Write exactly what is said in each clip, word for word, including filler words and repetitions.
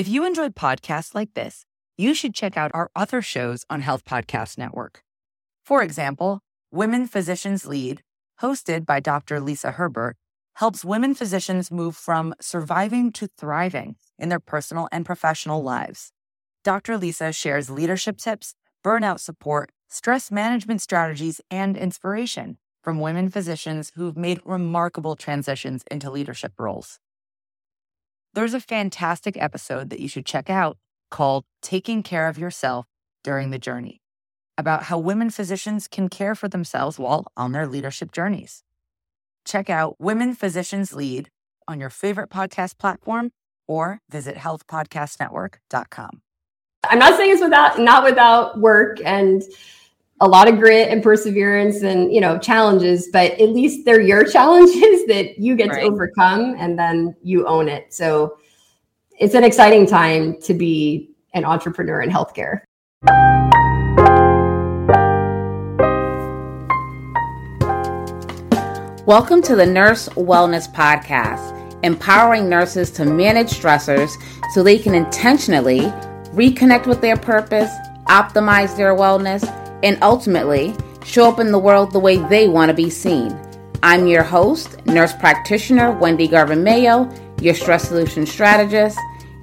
If you enjoyed podcasts like this, you should check out our other shows on Health Podcast Network. For example, Women Physicians Lead, hosted by Doctor Lisa Herbert, helps women physicians move from surviving to thriving in their personal and professional lives. Doctor Lisa shares leadership tips, burnout support, stress management strategies, and inspiration from women physicians who've made remarkable transitions into leadership roles. There's a fantastic episode that you should check out called Taking Care of Yourself During the Journey, about how women physicians can care for themselves while on their leadership journeys. Check out Women Physicians Lead on your favorite podcast platform or visit health podcast network dot com. I'm not saying it's without not without work and a lot of grit and perseverance and, you know, challenges, but at least they're your challenges that you get right. to overcome, and then you own it. So it's an exciting time to be an entrepreneur in healthcare. Welcome to the Nurse Wellness Podcast, empowering nurses to manage stressors so they can intentionally reconnect with their purpose, optimize their wellness, and ultimately show up in the world the way they want to be seen. I'm your host, nurse practitioner Wendy Garvin-Mayo, your stress solution strategist.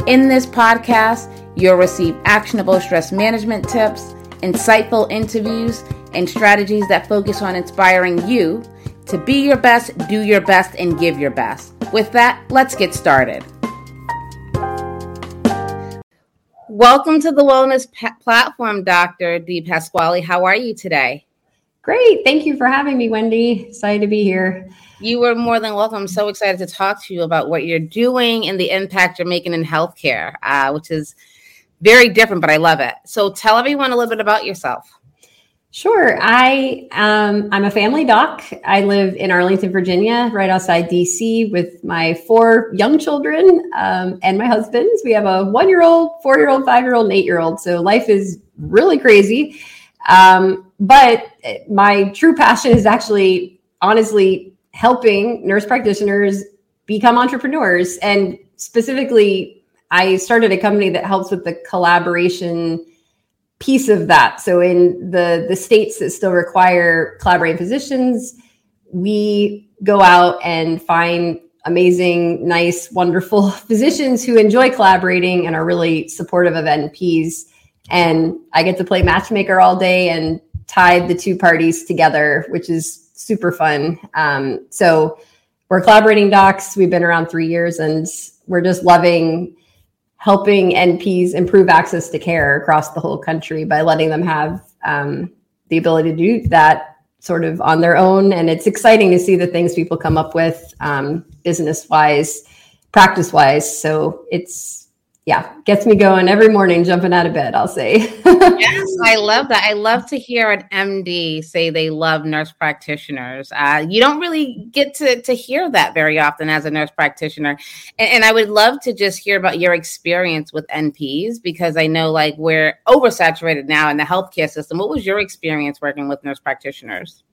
In this podcast, you'll receive actionable stress management tips, insightful interviews, and strategies that focus on inspiring you to be your best, do your best, and give your best. With that, let's get started. Welcome to the Wellness pa- Platform, Doctor DePasquale. How are you today? Great. Thank you for having me, Wendy. Excited to be here. You are more than welcome. I'm so excited to talk to you about what you're doing and the impact you're making in healthcare, uh, which is very different, but I love it. So tell everyone a little bit about yourself. Sure. I, um, I'm a family doc. I live in Arlington, Virginia, right outside D C with my four young children um, and my husband. We have a one-year-old, four-year-old, five-year-old, and eight-year-old. So life is really crazy. Um, but my true passion is actually, honestly, helping nurse practitioners become entrepreneurs. And specifically, I started a company that helps with the collaboration piece of that. So in the, the states that still require collaborating physicians, we go out and find amazing, nice, wonderful physicians who enjoy collaborating and are really supportive of N Ps. And I get to play matchmaker all day and tie the two parties together, which is super fun. Um, so we're Collaborating Docs. We've been around three years and we're just loving helping N Ps improve access to care across the whole country by letting them have um, the ability to do that sort of on their own. And it's exciting to see the things people come up with um, business-wise, practice-wise. So it's, yeah, gets me going every morning, jumping out of bed, I'll say. Yes, I love that. I love to hear an M D say they love nurse practitioners. Uh, you don't really get to, to hear that very often as a nurse practitioner. And, and I would love to just hear about your experience with N Ps, because I know like we're oversaturated now in the healthcare system. What was your experience working with nurse practitioners?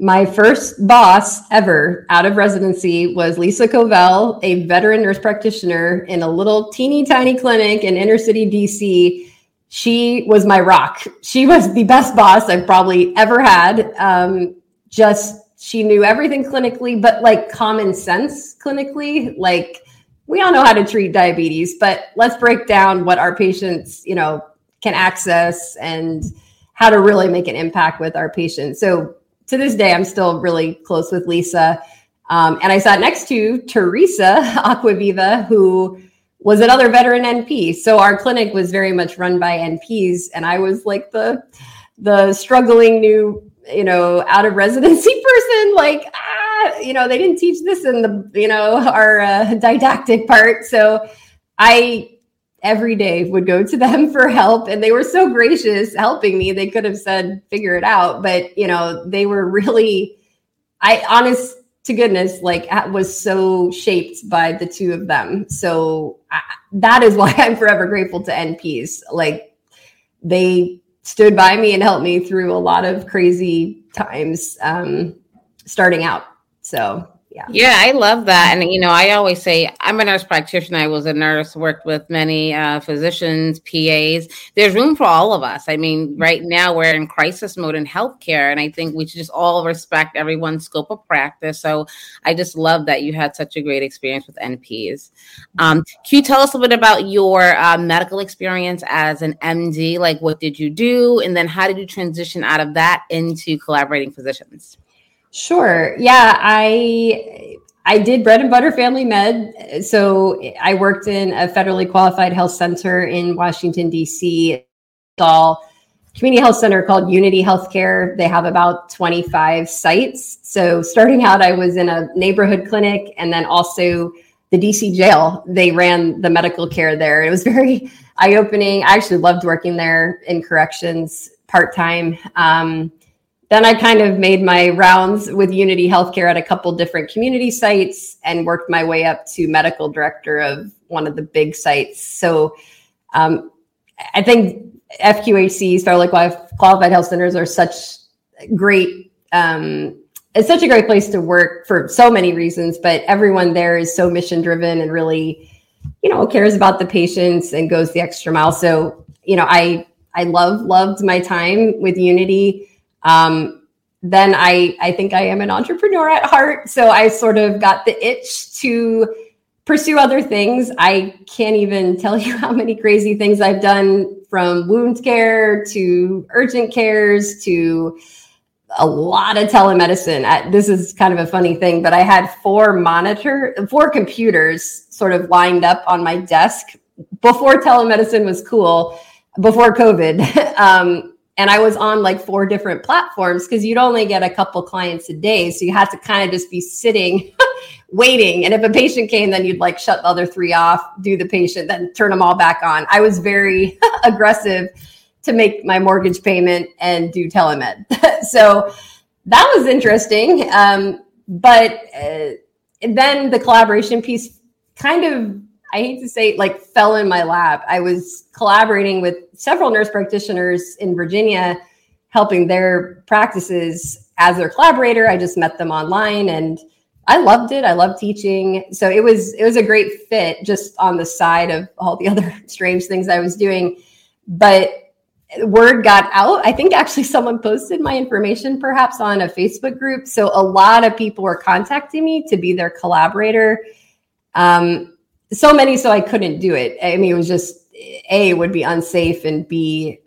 My first boss ever out of residency was Lisa Covell, a veteran nurse practitioner in a little teeny tiny clinic in inner city D C. She was my rock. She was the best boss I've probably ever had. Um, just, she knew everything clinically, but like common sense clinically, like we all know how to treat diabetes, but let's break down what our patients, you know, can access and how to really make an impact with our patients. So to this day, I'm still really close with Lisa. Um, and I sat next to Teresa Aquaviva, who was another veteran N P. So our clinic was very much run by N Ps. And I was like the, the struggling new, you know, out of residency person, like, ah, you know, they didn't teach this in the, you know, our uh, didactic part. So I every day would go to them for help. And they were so gracious helping me. They could have said, figure it out. But, you know, they were really, I honest to goodness, like was so shaped by the two of them. So I, that is why I'm forever grateful to N Ps. Like they stood by me and helped me through a lot of crazy times um, starting out. So Yeah. Yeah, I love that. And, you know, I always say I'm a nurse practitioner. I was a nurse, worked with many uh, physicians, P As. There's room for all of us. I mean, right now we're in crisis mode in healthcare, and I think we should just all respect everyone's scope of practice. So I just love that you had such a great experience with N Ps. Um, can you tell us a little bit about your uh, medical experience as an M D? Like, what did you do? And then how did you transition out of that into collaborating physicians? Sure. Yeah, I I did bread and butter family med. So I worked in a federally qualified health center in Washington, D C. It's all community health center called Unity Healthcare. They have about twenty-five sites. So starting out, I was in a neighborhood clinic, and then also the D C jail. They ran the medical care there. It was very eye-opening. I actually loved working there in corrections part-time. Um, Then I kind of made my rounds with Unity Healthcare at a couple different community sites and worked my way up to medical director of one of the big sites. So um, I think F Q H Cs, Federally Qualified Health Centers, are such great, um, it's such a great place to work for so many reasons, but everyone there is so mission driven and really, you know, cares about the patients and goes the extra mile. So, you know, I, I love, loved my time with Unity. Um, then I, I think I am an entrepreneur at heart. So I sort of got the itch to pursue other things. I can't even tell you how many crazy things I've done, from wound care to urgent cares to a lot of telemedicine. I, this is kind of a funny thing, but I had four monitor, four computers sort of lined up on my desk before telemedicine was cool, before COVID. um, And I was on like four different platforms because you'd only get a couple clients a day. So you had to kind of just be sitting, waiting. And if a patient came, then you'd like shut the other three off, do the patient, then turn them all back on. I was very aggressive to make my mortgage payment and do telemed. So that was interesting. Um, but uh, then the collaboration piece kind of, I hate to say, like fell in my lap. I was collaborating with several nurse practitioners in Virginia, helping their practices as their collaborator. I just met them online and I loved it. I love teaching. So it was, it was a great fit just on the side of all the other strange things I was doing. But word got out. I think actually someone posted my information perhaps on a Facebook group. So a lot of people were contacting me to be their collaborator. Um, So many, so I couldn't do it. I mean, it was just, A, would be unsafe, and B,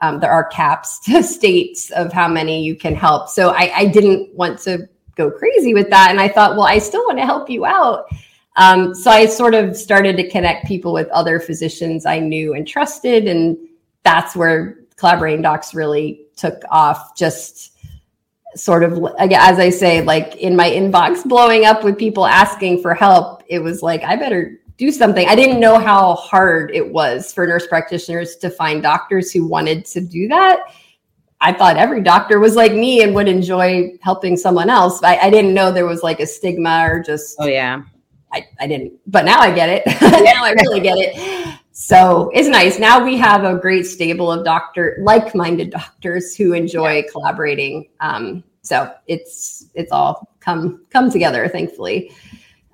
um, there are caps to states of how many you can help. So I, I didn't want to go crazy with that. And I thought, well, I still want to help you out. Um, so I sort of started to connect people with other physicians I knew and trusted. And that's where Collaborating Docs really took off, just sort of, as I say, like in my inbox blowing up with people asking for help. It was like, I better do something. I didn't know how hard it was for nurse practitioners to find doctors who wanted to do that. I thought every doctor was like me and would enjoy helping someone else. I, I didn't know there was like a stigma or just, oh yeah, I, I didn't, but now I get it. Now I really get it. So it's nice. Now we have a great stable of doctor, like-minded doctors who enjoy yeah. collaborating. Um, so it's, it's all come, come together, thankfully.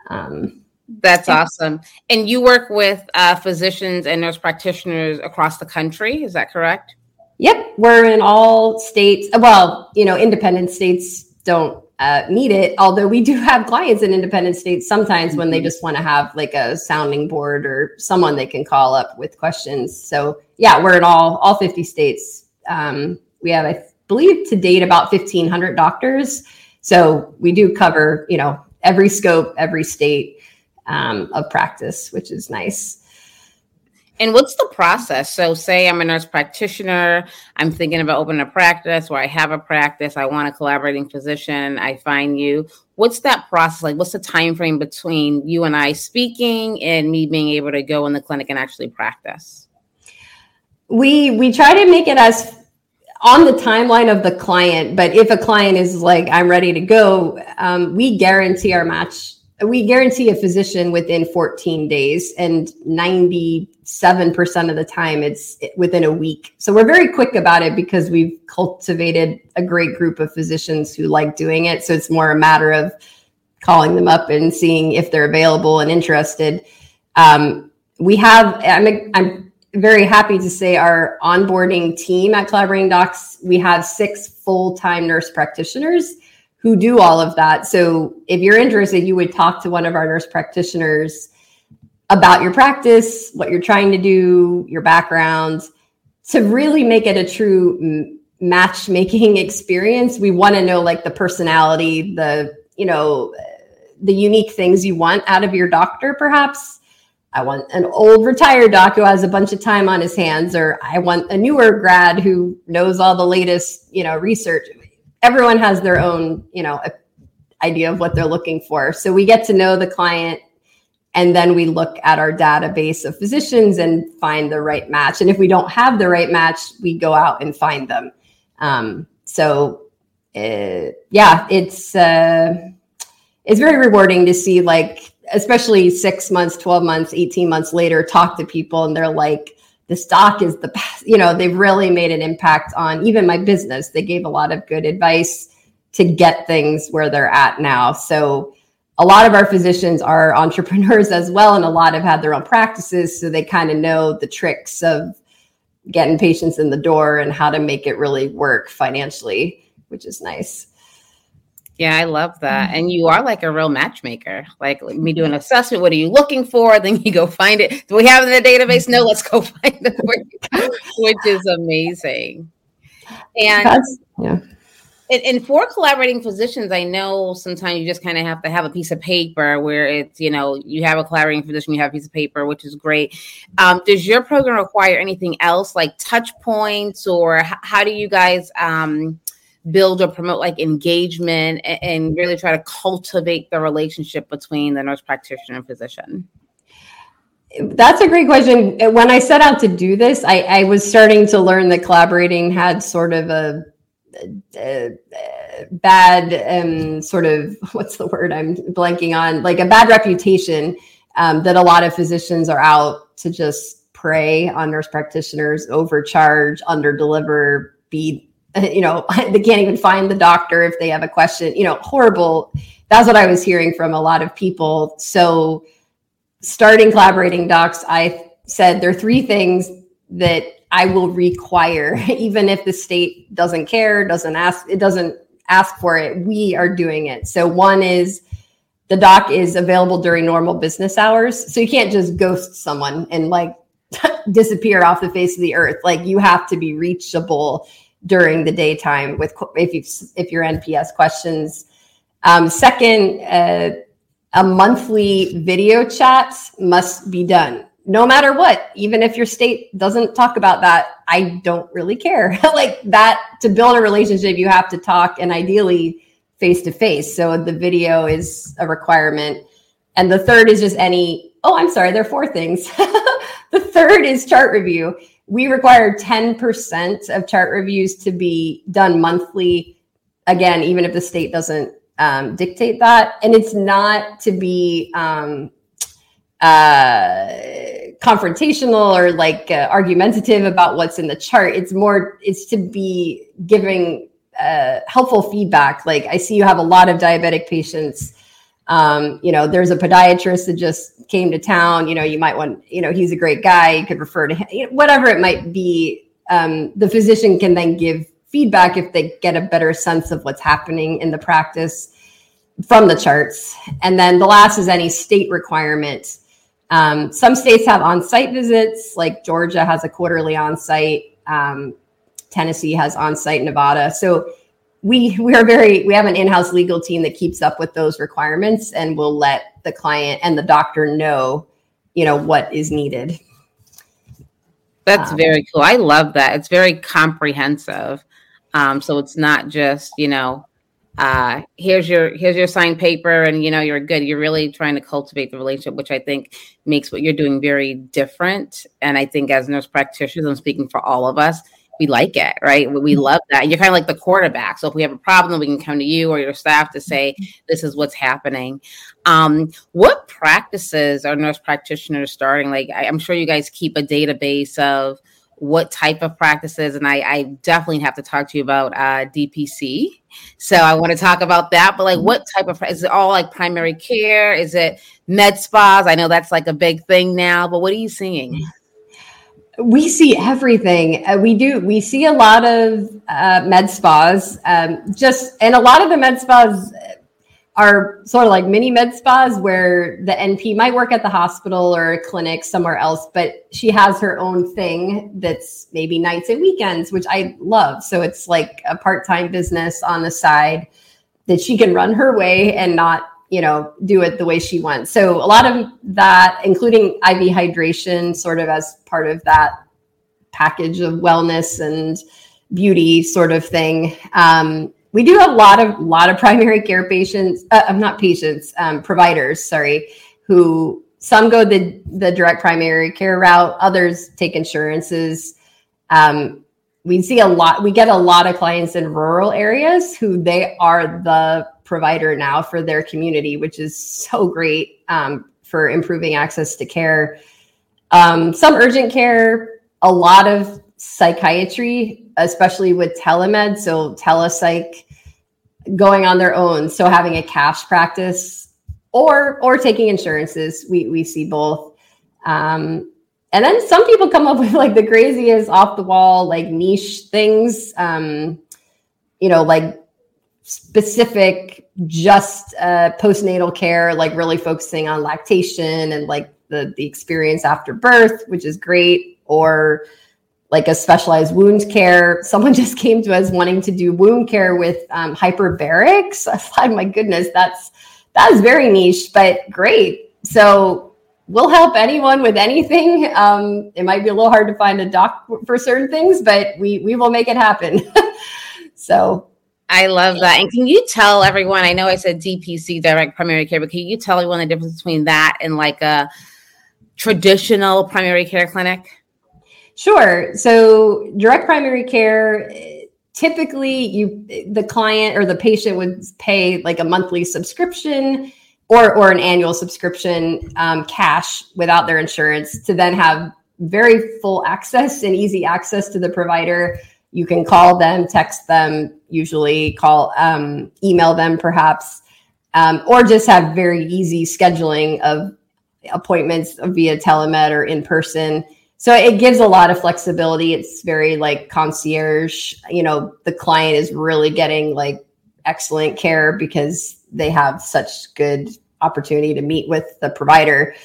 Um, That's awesome. And you work with uh, physicians and nurse practitioners across the country. Is that correct? Yep. We're in all states. Well, you know, independent states don't uh, need it, although we do have clients in independent states sometimes mm-hmm. when they just want to have like a sounding board or someone they can call up with questions. So yeah, we're in all, all fifty states. Um, we have, I believe to date, about fifteen hundred doctors. So we do cover, you know, every scope, every state. Um, of practice, which is nice. And what's the process? So say I'm a nurse practitioner, I'm thinking about opening a practice, or I have a practice, I want a collaborating physician, I find you. What's that process like? What's the time frame between you and I speaking and me being able to go in the clinic and actually practice? We we try to make it as on the timeline of the client, but if a client is like, I'm ready to go, um, we guarantee our match. We guarantee a physician within fourteen days, and ninety-seven percent of the time it's within a week. So we're very quick about it because we've cultivated a great group of physicians who like doing it. So it's more a matter of calling them up and seeing if they're available and interested. Um, we have, I'm, I'm very happy to say our onboarding team at Collaborating Docs, we have six full-time nurse practitioners who do all of that. So if you're interested, you would talk to one of our nurse practitioners about your practice, what you're trying to do, your background, to really make it a true matchmaking experience. We want to know like the personality, the, you know, the unique things you want out of your doctor. Perhaps I want an old retired doc who has a bunch of time on his hands, or I want a newer grad who knows all the latest, you know, research. Everyone has their own, you know, idea of what they're looking for. So we get to know the client, and then we look at our database of physicians and find the right match. And if we don't have the right match, we go out and find them. Um, so uh, yeah, it's, uh, it's very rewarding to see, like, especially six months, twelve months, eighteen months later, talk to people and they're like, this doc is the best. You know, they've really made an impact on even my business. They gave a lot of good advice to get things where they're at now. So a lot of our physicians are entrepreneurs as well, and a lot have had their own practices. So they kind of know the tricks of getting patients in the door and how to make it really work financially, which is nice. Yeah, I love that. And you are like a real matchmaker. Like, me do an assessment. What are you looking for? Then you go find it. Do we have it in the database? No, let's go find it for you, which is amazing. And That's, yeah. And for collaborating physicians, I know sometimes you just kind of have to have a piece of paper where it's, you know, you have a collaborating physician, you have a piece of paper, which is great. Um, does your program require anything else, like touch points, or h- how do you guys um, build or promote like engagement and, and really try to cultivate the relationship between the nurse practitioner and physician? That's a great question. When I set out to do this, I, I was starting to learn that collaborating had sort of a Uh, bad um, sort of, what's the word I'm blanking on, like a bad reputation, um, that a lot of physicians are out to just prey on nurse practitioners, overcharge, underdeliver, be, you know, they can't even find the doctor if they have a question, you know, horrible. That's what I was hearing from a lot of people. So starting Collaborating Docs, I said there are three things that I will require, even if the state doesn't care, doesn't ask, it doesn't ask for it, we are doing it. So one is the doc is available during normal business hours. So you can't just ghost someone and like disappear off the face of the earth. Like, you have to be reachable during the daytime with, if you, if your N P S questions. Um, second, uh, a monthly video chat must be done. No matter what, even if your state doesn't talk about that, I don't really care. Like, that, to build a relationship, you have to talk, and ideally face to face. So the video is a requirement. And the third is just any, oh, I'm sorry, there are four things. The third is chart review. We require ten percent of chart reviews to be done monthly. Again, even if the state doesn't um, dictate that. And it's not to be, um, Uh, confrontational or like uh, argumentative about what's in the chart. It's more, it's to be giving uh, helpful feedback. Like, I see you have a lot of diabetic patients. Um, you know, there's a podiatrist that just came to town. You know, you might want, you know, he's a great guy. You could refer to him, you know, whatever it might be. Um, the physician can then give feedback if they get a better sense of what's happening in the practice from the charts. And then the last is any state requirement. Um, some states have on-site visits, like Georgia has a quarterly on-site, um, Tennessee has on-site, Nevada. So we we are very, we have an in-house legal team that keeps up with those requirements, and will let the client and the doctor know, you know, what is needed. That's um, very cool. I love that. It's very comprehensive. Um, so it's not just, you know, uh here's your here's your signed paper and, you know, you're good. You're really trying to cultivate the relationship, which I think makes what you're doing very different. And I think as nurse practitioners, I'm speaking for all of us, we like it, right? We love that. You're kind of like the quarterback. So if we have a problem, we can come to you or your staff to say, this is what's happening. Um, what practices are nurse practitioners starting? Like, I, I'm sure you guys keep a database of what type of practices. And I, I definitely have to talk to you about uh, D P C. So I want to talk about that. But like, what type of, is it all like primary care? Is it med spas? I know that's like a big thing now, but what are you seeing? We see everything. Uh, we do. We see a lot of uh, med spas, um, just, and a lot of the med spas are sort of like mini med spas where the N P might work at the hospital or a clinic somewhere else, but she has her own thing that's maybe nights and weekends, which I love. So it's like a part-time business on the side that she can run her way and not, you know, do it the way she wants. So a lot of that, including I V hydration, sort of as part of that package of wellness and beauty sort of thing. Um, We do a lot of lot of primary care patients, uh, not patients, um, providers, sorry, who some go the, the direct primary care route, others take insurances. Um, we see a lot, we get a lot of clients in rural areas who they are the provider now for their community, which is so great um, for improving access to care. Um, some urgent care, a lot of psychiatry, especially with telemed, so telepsych, going on their own. So having a cash practice or or taking insurances, we we see both. Um, and then some people come up with like the craziest off the wall, like niche things, um, you know, like specific just uh, postnatal care, like really focusing on lactation and like the the experience after birth, which is great, or like a specialized wound care. Someone just came to us wanting to do wound care with um, hyperbarics. I thought, my goodness, that's that is very niche, but great. So we'll help anyone with anything. Um, it might be a little hard to find a doc for certain things, but we we will make it happen. So I love that. And can you tell everyone, I know I said D P C, direct primary care, but can you tell everyone the difference between that and like a traditional primary care clinic? Sure. So direct primary care, typically you, the client or the patient would pay like a monthly subscription or, or an annual subscription um, cash without their insurance to then have very full access and easy access to the provider. You can call them, text them, usually call, um, email them perhaps, um, or just have very easy scheduling of appointments via telemed or in person. So it gives a lot of flexibility. It's very like concierge, you know, the client is really getting like excellent care because they have such good opportunity to meet with the provider.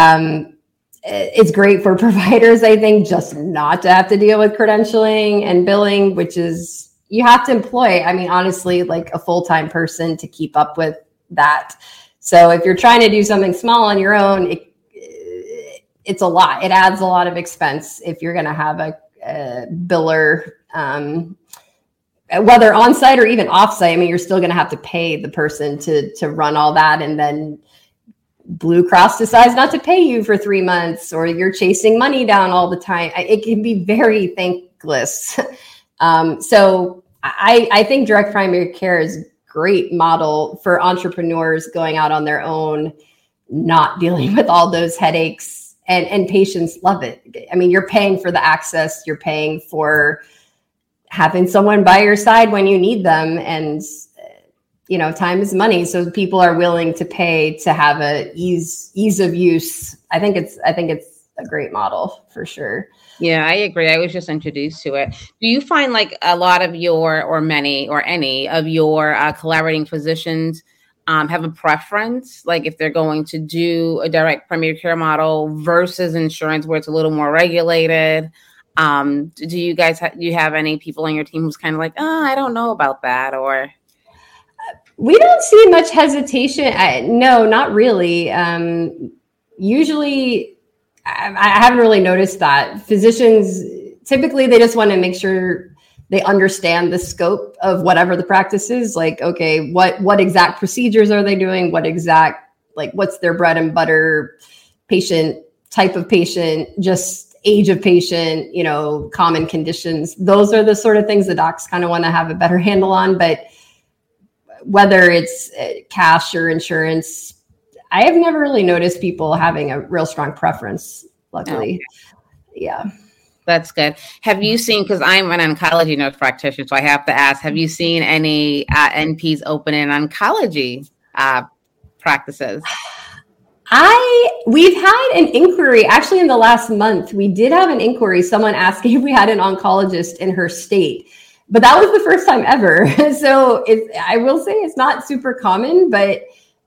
Um, it's great for providers, I think, just not to have to deal with credentialing and billing, which is, you have to employ, I mean, honestly, like a full-time person to keep up with that. So if you're trying to do something small on your own, it It's a lot. It adds a lot of expense if you're going to have a, a biller, um, whether on site or even off site. I mean, you're still going to have to pay the person to to run all that, and then Blue Cross decides not to pay you for three months, or you're chasing money down all the time. It can be very thankless. um, so I, I think direct primary care is a great model for entrepreneurs going out on their own, not dealing with all those headaches. And, and patients love it. I mean, you're paying for the access, you're paying for having someone by your side when you need them. And, you know, time is money. So people are willing to pay to have a ease, ease of use. I think it's, I think it's a great model for sure. Yeah, I agree. I was just introduced to it. Do you find like a lot of your, or many or any of your uh, collaborating physicians Um, have a preference, like if they're going to do a direct primary care model versus insurance where it's a little more regulated? Um, do you guys, ha- do you have any people on your team who's kind of like, oh, I don't know about that? Or we don't see much hesitation. I, no, not really. Um, usually, I, I haven't really noticed that. Physicians, typically they just want to make sure they understand the scope of whatever the practice is. Like, okay, what what exact procedures are they doing? What exact, like, what's their bread and butter patient, type of patient, just age of patient, you know, common conditions. Those are the sort of things the docs kind of want to have a better handle on. But whether it's cash or insurance, I have never really noticed people having a real strong preference, luckily. Okay. Yeah. That's good. Have you seen, because I'm an oncology nurse practitioner, so I have to ask, have you seen any uh, N Ps open in oncology uh, practices? I, we've had an inquiry actually in the last month. We did have an inquiry, someone asking if we had an oncologist in her state, but that was the first time ever. So it's, I will say it's not super common, but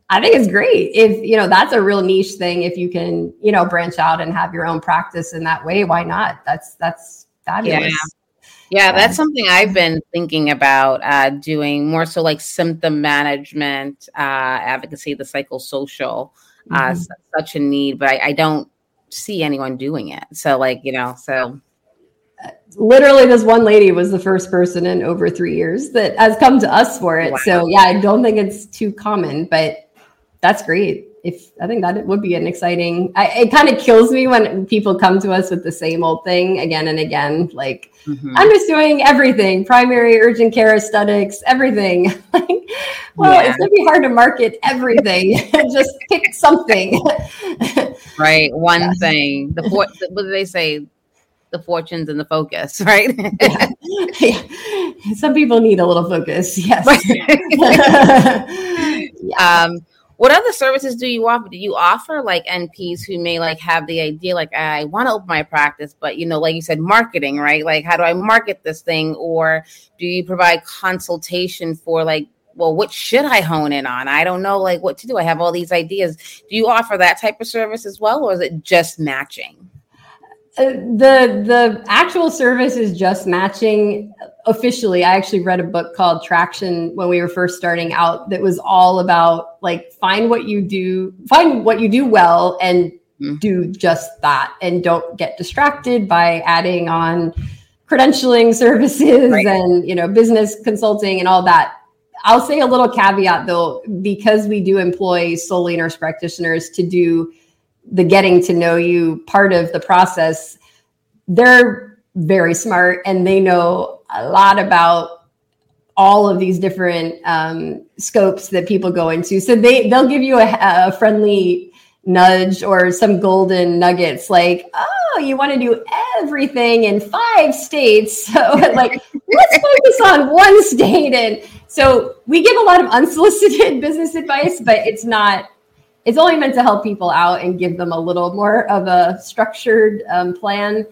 I think it's great if, you know, that's a real niche thing. If you can, you know, branch out and have your own practice in that way, why not? That's, that's fabulous. Yeah, yeah um, that's something I've been thinking about uh, doing more so like symptom management, uh, advocacy, the psychosocial, mm-hmm. uh, su- such a need, but I, I don't see anyone doing it. So like, you know, so. Literally this one lady was the first person in over three years that has come to us for it. Wow. So yeah, I don't think it's too common, but that's great. If I think that it would be an exciting, I, it kind of kills me when people come to us with the same old thing again and again. Like, mm-hmm. I'm just doing everything, primary, urgent care, aesthetics, everything. Like, well, yeah. It's going to be hard to market everything. Just pick something. Right. One yeah. thing. The for- What do they say? The fortunes and the focus, right? Yeah. Yeah. Some people need a little focus. Yes. yeah. Um. What other services do you offer? Do you offer like N Ps who may like have the idea, like I want to open my practice, but you know, like you said, marketing, right? Like how do I market this thing? Or do you provide consultation for like, well, what should I hone in on? I don't know like what to do. I have all these ideas. Do you offer that type of service as well? Or is it just matching? Uh, the the actual service is just matching officially. I actually read a book called Traction when we were first starting out that was all about like find what you do, find what you do well and mm. do just that, and don't get distracted by adding on credentialing services right. and you know business consulting and all that. I'll say a little caveat though, because we do employ solely nurse practitioners to do the getting to know you part of the process. They're very smart and they know a lot about all of these different um, scopes that people go into. So they, they'll give you a, a friendly nudge or some golden nuggets like, oh, you want to do everything in five states. So like, let's focus on one state. And so we give a lot of unsolicited business advice, but it's not, it's only meant to help people out and give them a little more of a structured um, plan.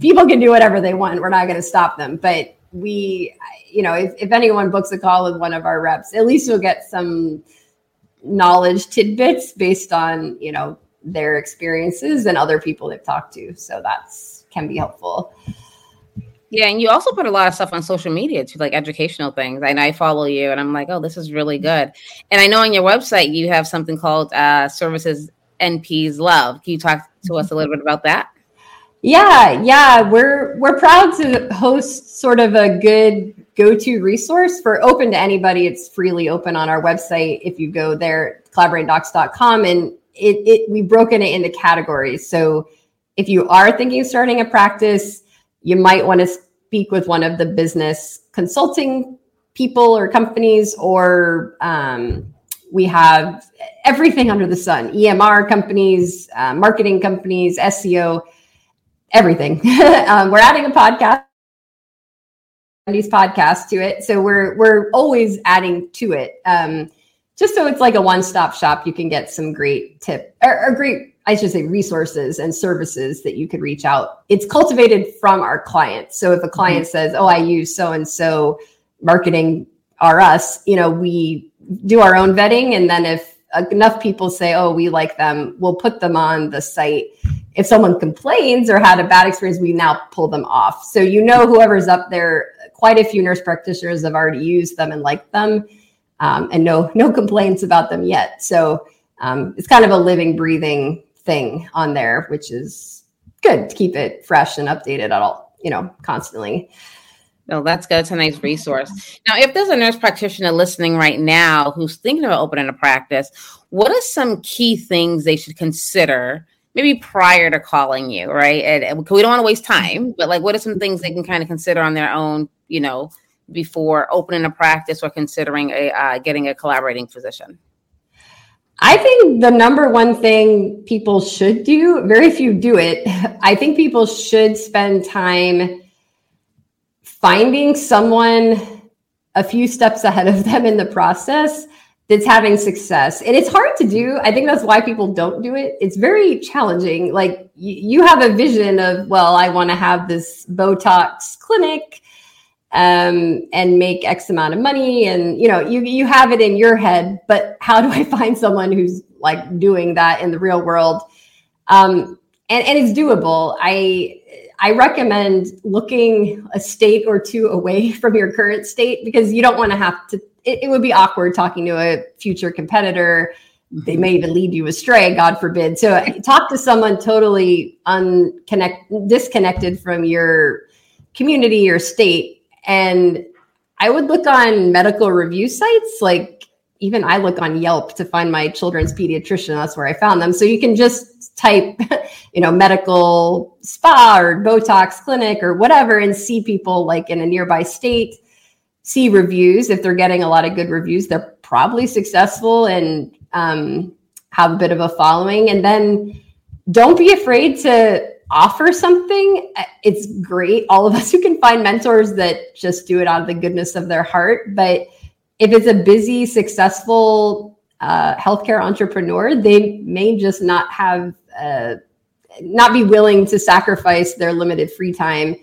People can do whatever they want. We're not going to stop them. But we, you know, if, if anyone books a call with one of our reps, at least you'll get some knowledge tidbits based on, you know, their experiences and other people they've talked to. So that's can be helpful. Yeah. And you also put a lot of stuff on social media too, like educational things. And I follow you and I'm like, oh, this is really good. And I know on your website, you have something called uh, Services N Ps Love. Can you talk to us a little bit about that? Yeah. Yeah. We're, we're proud to host sort of a good go-to resource for open to anybody. It's freely open on our website. If you go there, collaborating docs dot com, and it, it, we've broken it into categories. So if you are thinking of starting a practice, you might want to speak with one of the business consulting people or companies, or um, we have everything under the sun, E M R companies, uh, marketing companies, S E O, everything. um, we're adding a podcast, these podcasts to it. So we're, we're always adding to it. Um, just so it's like a one-stop shop. You can get some great tip or, or great, I should say, resources and services that you could reach out. It's cultivated from our clients. So if a client mm-hmm. says, oh, I use so-and-so marketing are us, you know, we do our own vetting. And then if enough people say, oh, we like them, we'll put them on the site. If someone complains or had a bad experience, we now pull them off. So, you know, whoever's up there, quite a few nurse practitioners have already used them and liked them um, and no, no complaints about them yet. So um, it's kind of a living, breathing thing on there, which is good to keep it fresh and updated at all, you know, constantly. No, that's good. It's a nice resource. Now, if there's a nurse practitioner listening right now who's thinking about opening a practice, what are some key things they should consider maybe prior to calling you, right? And, and we don't want to waste time, but like, what are some things they can kind of consider on their own, you know, before opening a practice or considering a uh, getting a collaborating physician? I think the number one thing people should do, very few do it, I think people should spend time finding someone a few steps ahead of them in the process that's having success. And it's hard to do. I think that's why people don't do it. It's very challenging. Like y- you have a vision of, well, I want to have this Botox clinic um, and make X amount of money. And, you know, you, you have it in your head, but how do I find someone who's like doing that in the real world? Um, and, and it's doable. I, I recommend looking a state or two away from your current state, because you don't want to have to. It would be awkward talking to a future competitor. They may even lead you astray, God forbid. So talk to someone totally unconnect, disconnected from your community or state. And I would look on medical review sites. Like even I look on Yelp to find my children's pediatrician. That's where I found them. So you can just type, you know, medical spa or Botox clinic or whatever, and see people like in a nearby state. See reviews. If they're getting a lot of good reviews, they're probably successful and um, have a bit of a following. And then don't be afraid to offer something. It's great. All of us who can find mentors that just do it out of the goodness of their heart. But if it's a busy, successful uh, healthcare entrepreneur, they may just not have, uh, not be willing to sacrifice their limited free time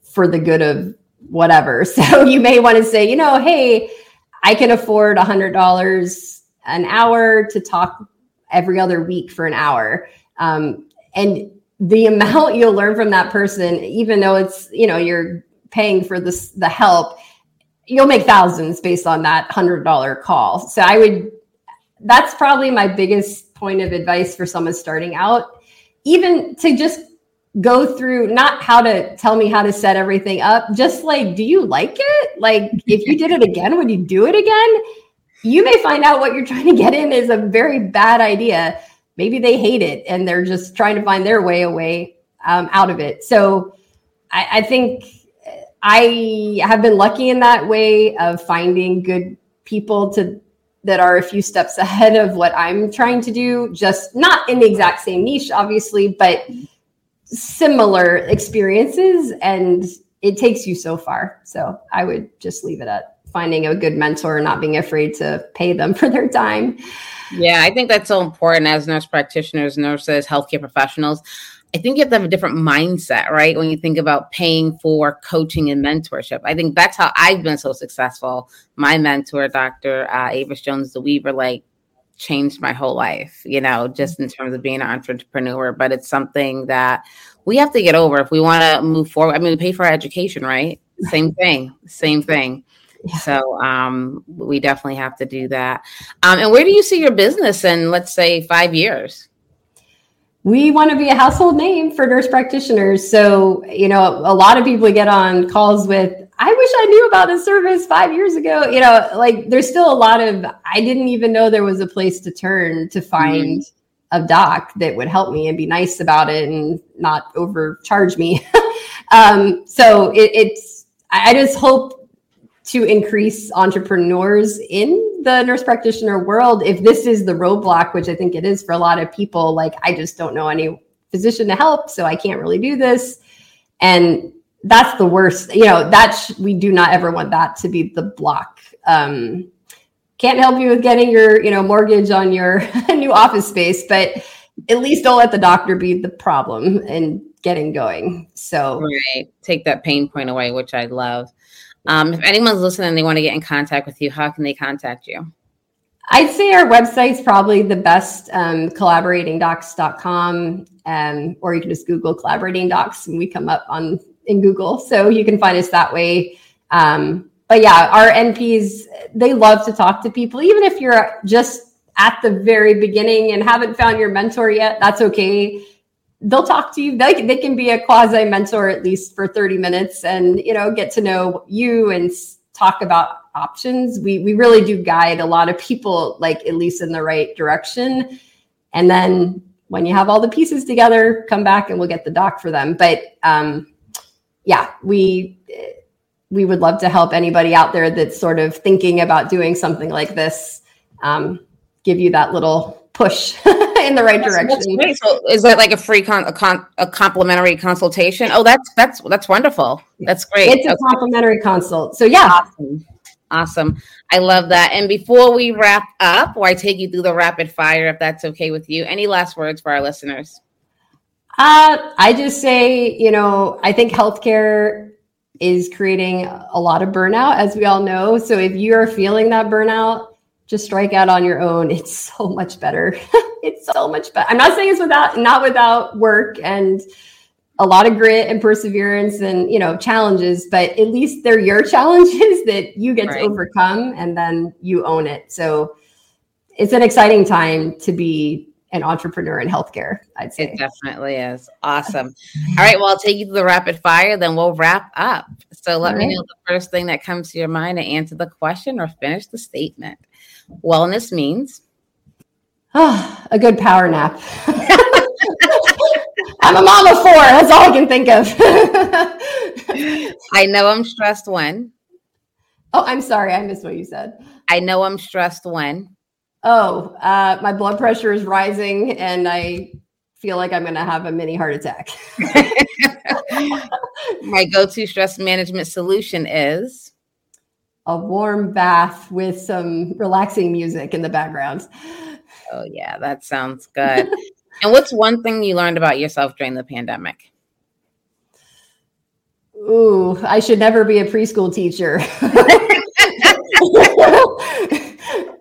for the good of whatever. So you may want to say, you know, hey, I can afford a hundred dollars an hour to talk every other week for an hour. Um, and the amount you'll learn from that person, even though it's, you know, you're paying for this, the help, you'll make thousands based on that hundred dollar call. So I would, that's probably my biggest point of advice for someone starting out, even to just go through, not how to tell me how to set everything up. Just like, do you like it? Like if you did it again, would you do it again? You may find out what you're trying to get in is a very bad idea. Maybe they hate it and they're just trying to find their way away um, out of it. So I, I think I have been lucky in that way of finding good people to that are a few steps ahead of what I'm trying to do. Just not in the exact same niche, obviously, but similar experiences, and it takes you so far. So I would just leave it at finding a good mentor, not being afraid to pay them for their time. Yeah, I think that's so important as nurse practitioners, nurses, healthcare professionals. I think you have to have a different mindset, right? When you think about paying for coaching and mentorship. I think that's how I've been so successful. My mentor, Doctor Uh, Avis Jones-Weaver, like, changed my whole life, you know, just in terms of being an entrepreneur. But it's something that we have to get over if we want to move forward. I mean, we pay for our education, right? Same thing, same thing. Yeah. So um, we definitely have to do that. Um, and where do you see your business in, let's say, five years? We want to be a household name for nurse practitioners. So, you know, a lot of people get on calls with, I wish I knew about this service five years ago. You know, like there's still a lot of, I didn't even know there was a place to turn to find mm-hmm. a doc that would help me and be nice about it and not overcharge me. um, so it, it's, I just hope to increase entrepreneurs in the nurse practitioner world. If this is the roadblock, which I think it is for a lot of people, like I just don't know any physician to help, so I can't really do this. And that's the worst, you know, that sh- we do not ever want that to be the block. Um, can't help you with getting your, you know, mortgage on your new office space, but at least don't let the doctor be the problem and getting going. So right. Take that pain point away, which I love. Um, if anyone's listening, they want to get in contact with you, how can they contact you? I'd say our website's probably the best, um, collaborating docs dot com, um, or you can just Google Collaborating Docs and we come up on in Google. So you can find us that way. Um, but yeah, our N Ps, they love to talk to people. Even if you're just at the very beginning and haven't found your mentor yet, that's okay. They'll talk to you. They, they can be a quasi mentor at least for thirty minutes and, you know, get to know you and talk about options. We, we really do guide a lot of people, like at least in the right direction. And then when you have all the pieces together, come back and we'll get the doc for them. But, um, yeah, we we would love to help anybody out there that's sort of thinking about doing something like this. Um, give you that little push in the right that's, direction. That's so is that like a free con- a, con- a complimentary consultation? Oh, that's that's that's wonderful. That's great. It's a okay. complimentary consult. So yeah. Awesome. Awesome. I love that. And before we wrap up, or I take you through the rapid fire, if that's okay with you, any last words for our listeners? Uh, I just say, you know, I think healthcare is creating a lot of burnout, as we all know. So if you are feeling that burnout, just strike out on your own. It's so much better. It's so much better. I'm not saying it's without, not without work and a lot of grit and perseverance and, you know, challenges, but at least they're your challenges that you get right. to overcome, and then you own it. So it's an exciting time to be an entrepreneur in healthcare, I'd say. It definitely is. Awesome. All right. Well, I'll take you to the rapid fire, then we'll wrap up. So let All me right. know the first thing that comes to your mind to answer the question or finish the statement. Wellness means? Oh, a good power nap. I'm a mom of four. That's all I can think of. I know I'm stressed when. Oh, I'm sorry. I missed what you said. I know I'm stressed when. Oh, uh, my blood pressure is rising and I feel like I'm going to have a mini heart attack. My go-to stress management solution is? A warm bath with some relaxing music in the background. Oh, yeah. That sounds good. And what's one thing you learned about yourself during the pandemic? Ooh, I should never be a preschool teacher.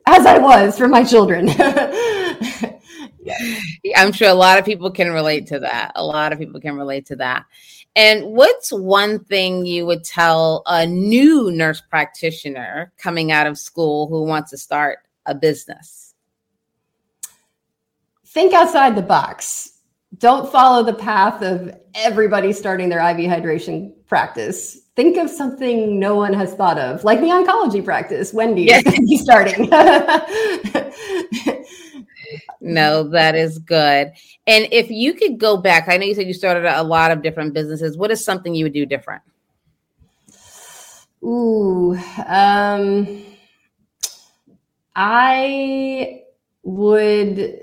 As I was for my children. I'm sure a lot of people can relate to that. A lot of people can relate to that. And what's one thing you would tell a new nurse practitioner coming out of school who wants to start a business? Think outside the box. Don't follow the path of everybody starting their I V hydration practice. Think of something no one has thought of, like the oncology practice. Wendy yes. is going to be starting. No, that is good. And if you could go back, I know you said you started a lot of different businesses. What is something you would do different? Ooh, um, I would...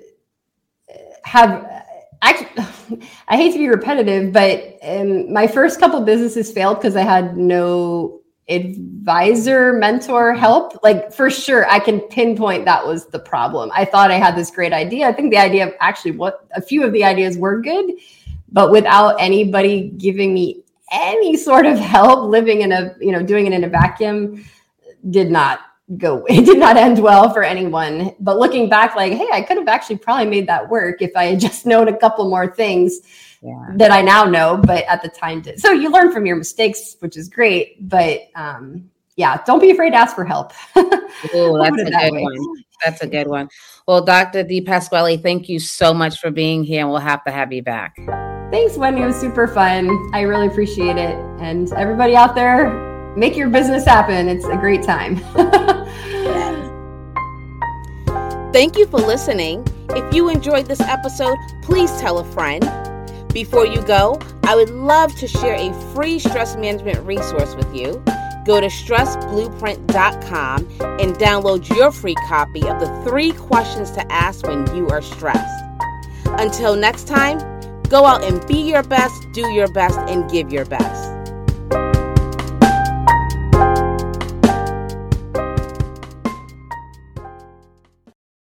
have actually, I hate to be repetitive, but um, my first couple businesses failed because I had no advisor, mentor, help. Like for sure, I can pinpoint that was the problem. I thought I had this great idea. I think the idea of actually what a few of the ideas were good, but without anybody giving me any sort of help, living in a, you know, doing it in a vacuum did not go it did not end well for anyone. But looking back, like, hey, I could have actually probably made that work if I had just known a couple more things yeah. that I now know, but at the time did. So you learn from your mistakes, which is great, but um yeah, don't be afraid to ask for help. Ooh, that's a that good way. one. That's a good one. Well, Doctor DePasquale, thank you so much for being here, and we'll have to have you back. Thanks, Wendy. It was super fun. I really appreciate it. And everybody out there, make your business happen. It's a great time. Thank you for listening. If you enjoyed this episode, please tell a friend. Before you go, I would love to share a free stress management resource with you. Go to stress blueprint dot com and download your free copy of the three questions to ask when you are stressed. Until next time, go out and be your best, do your best, and give your best.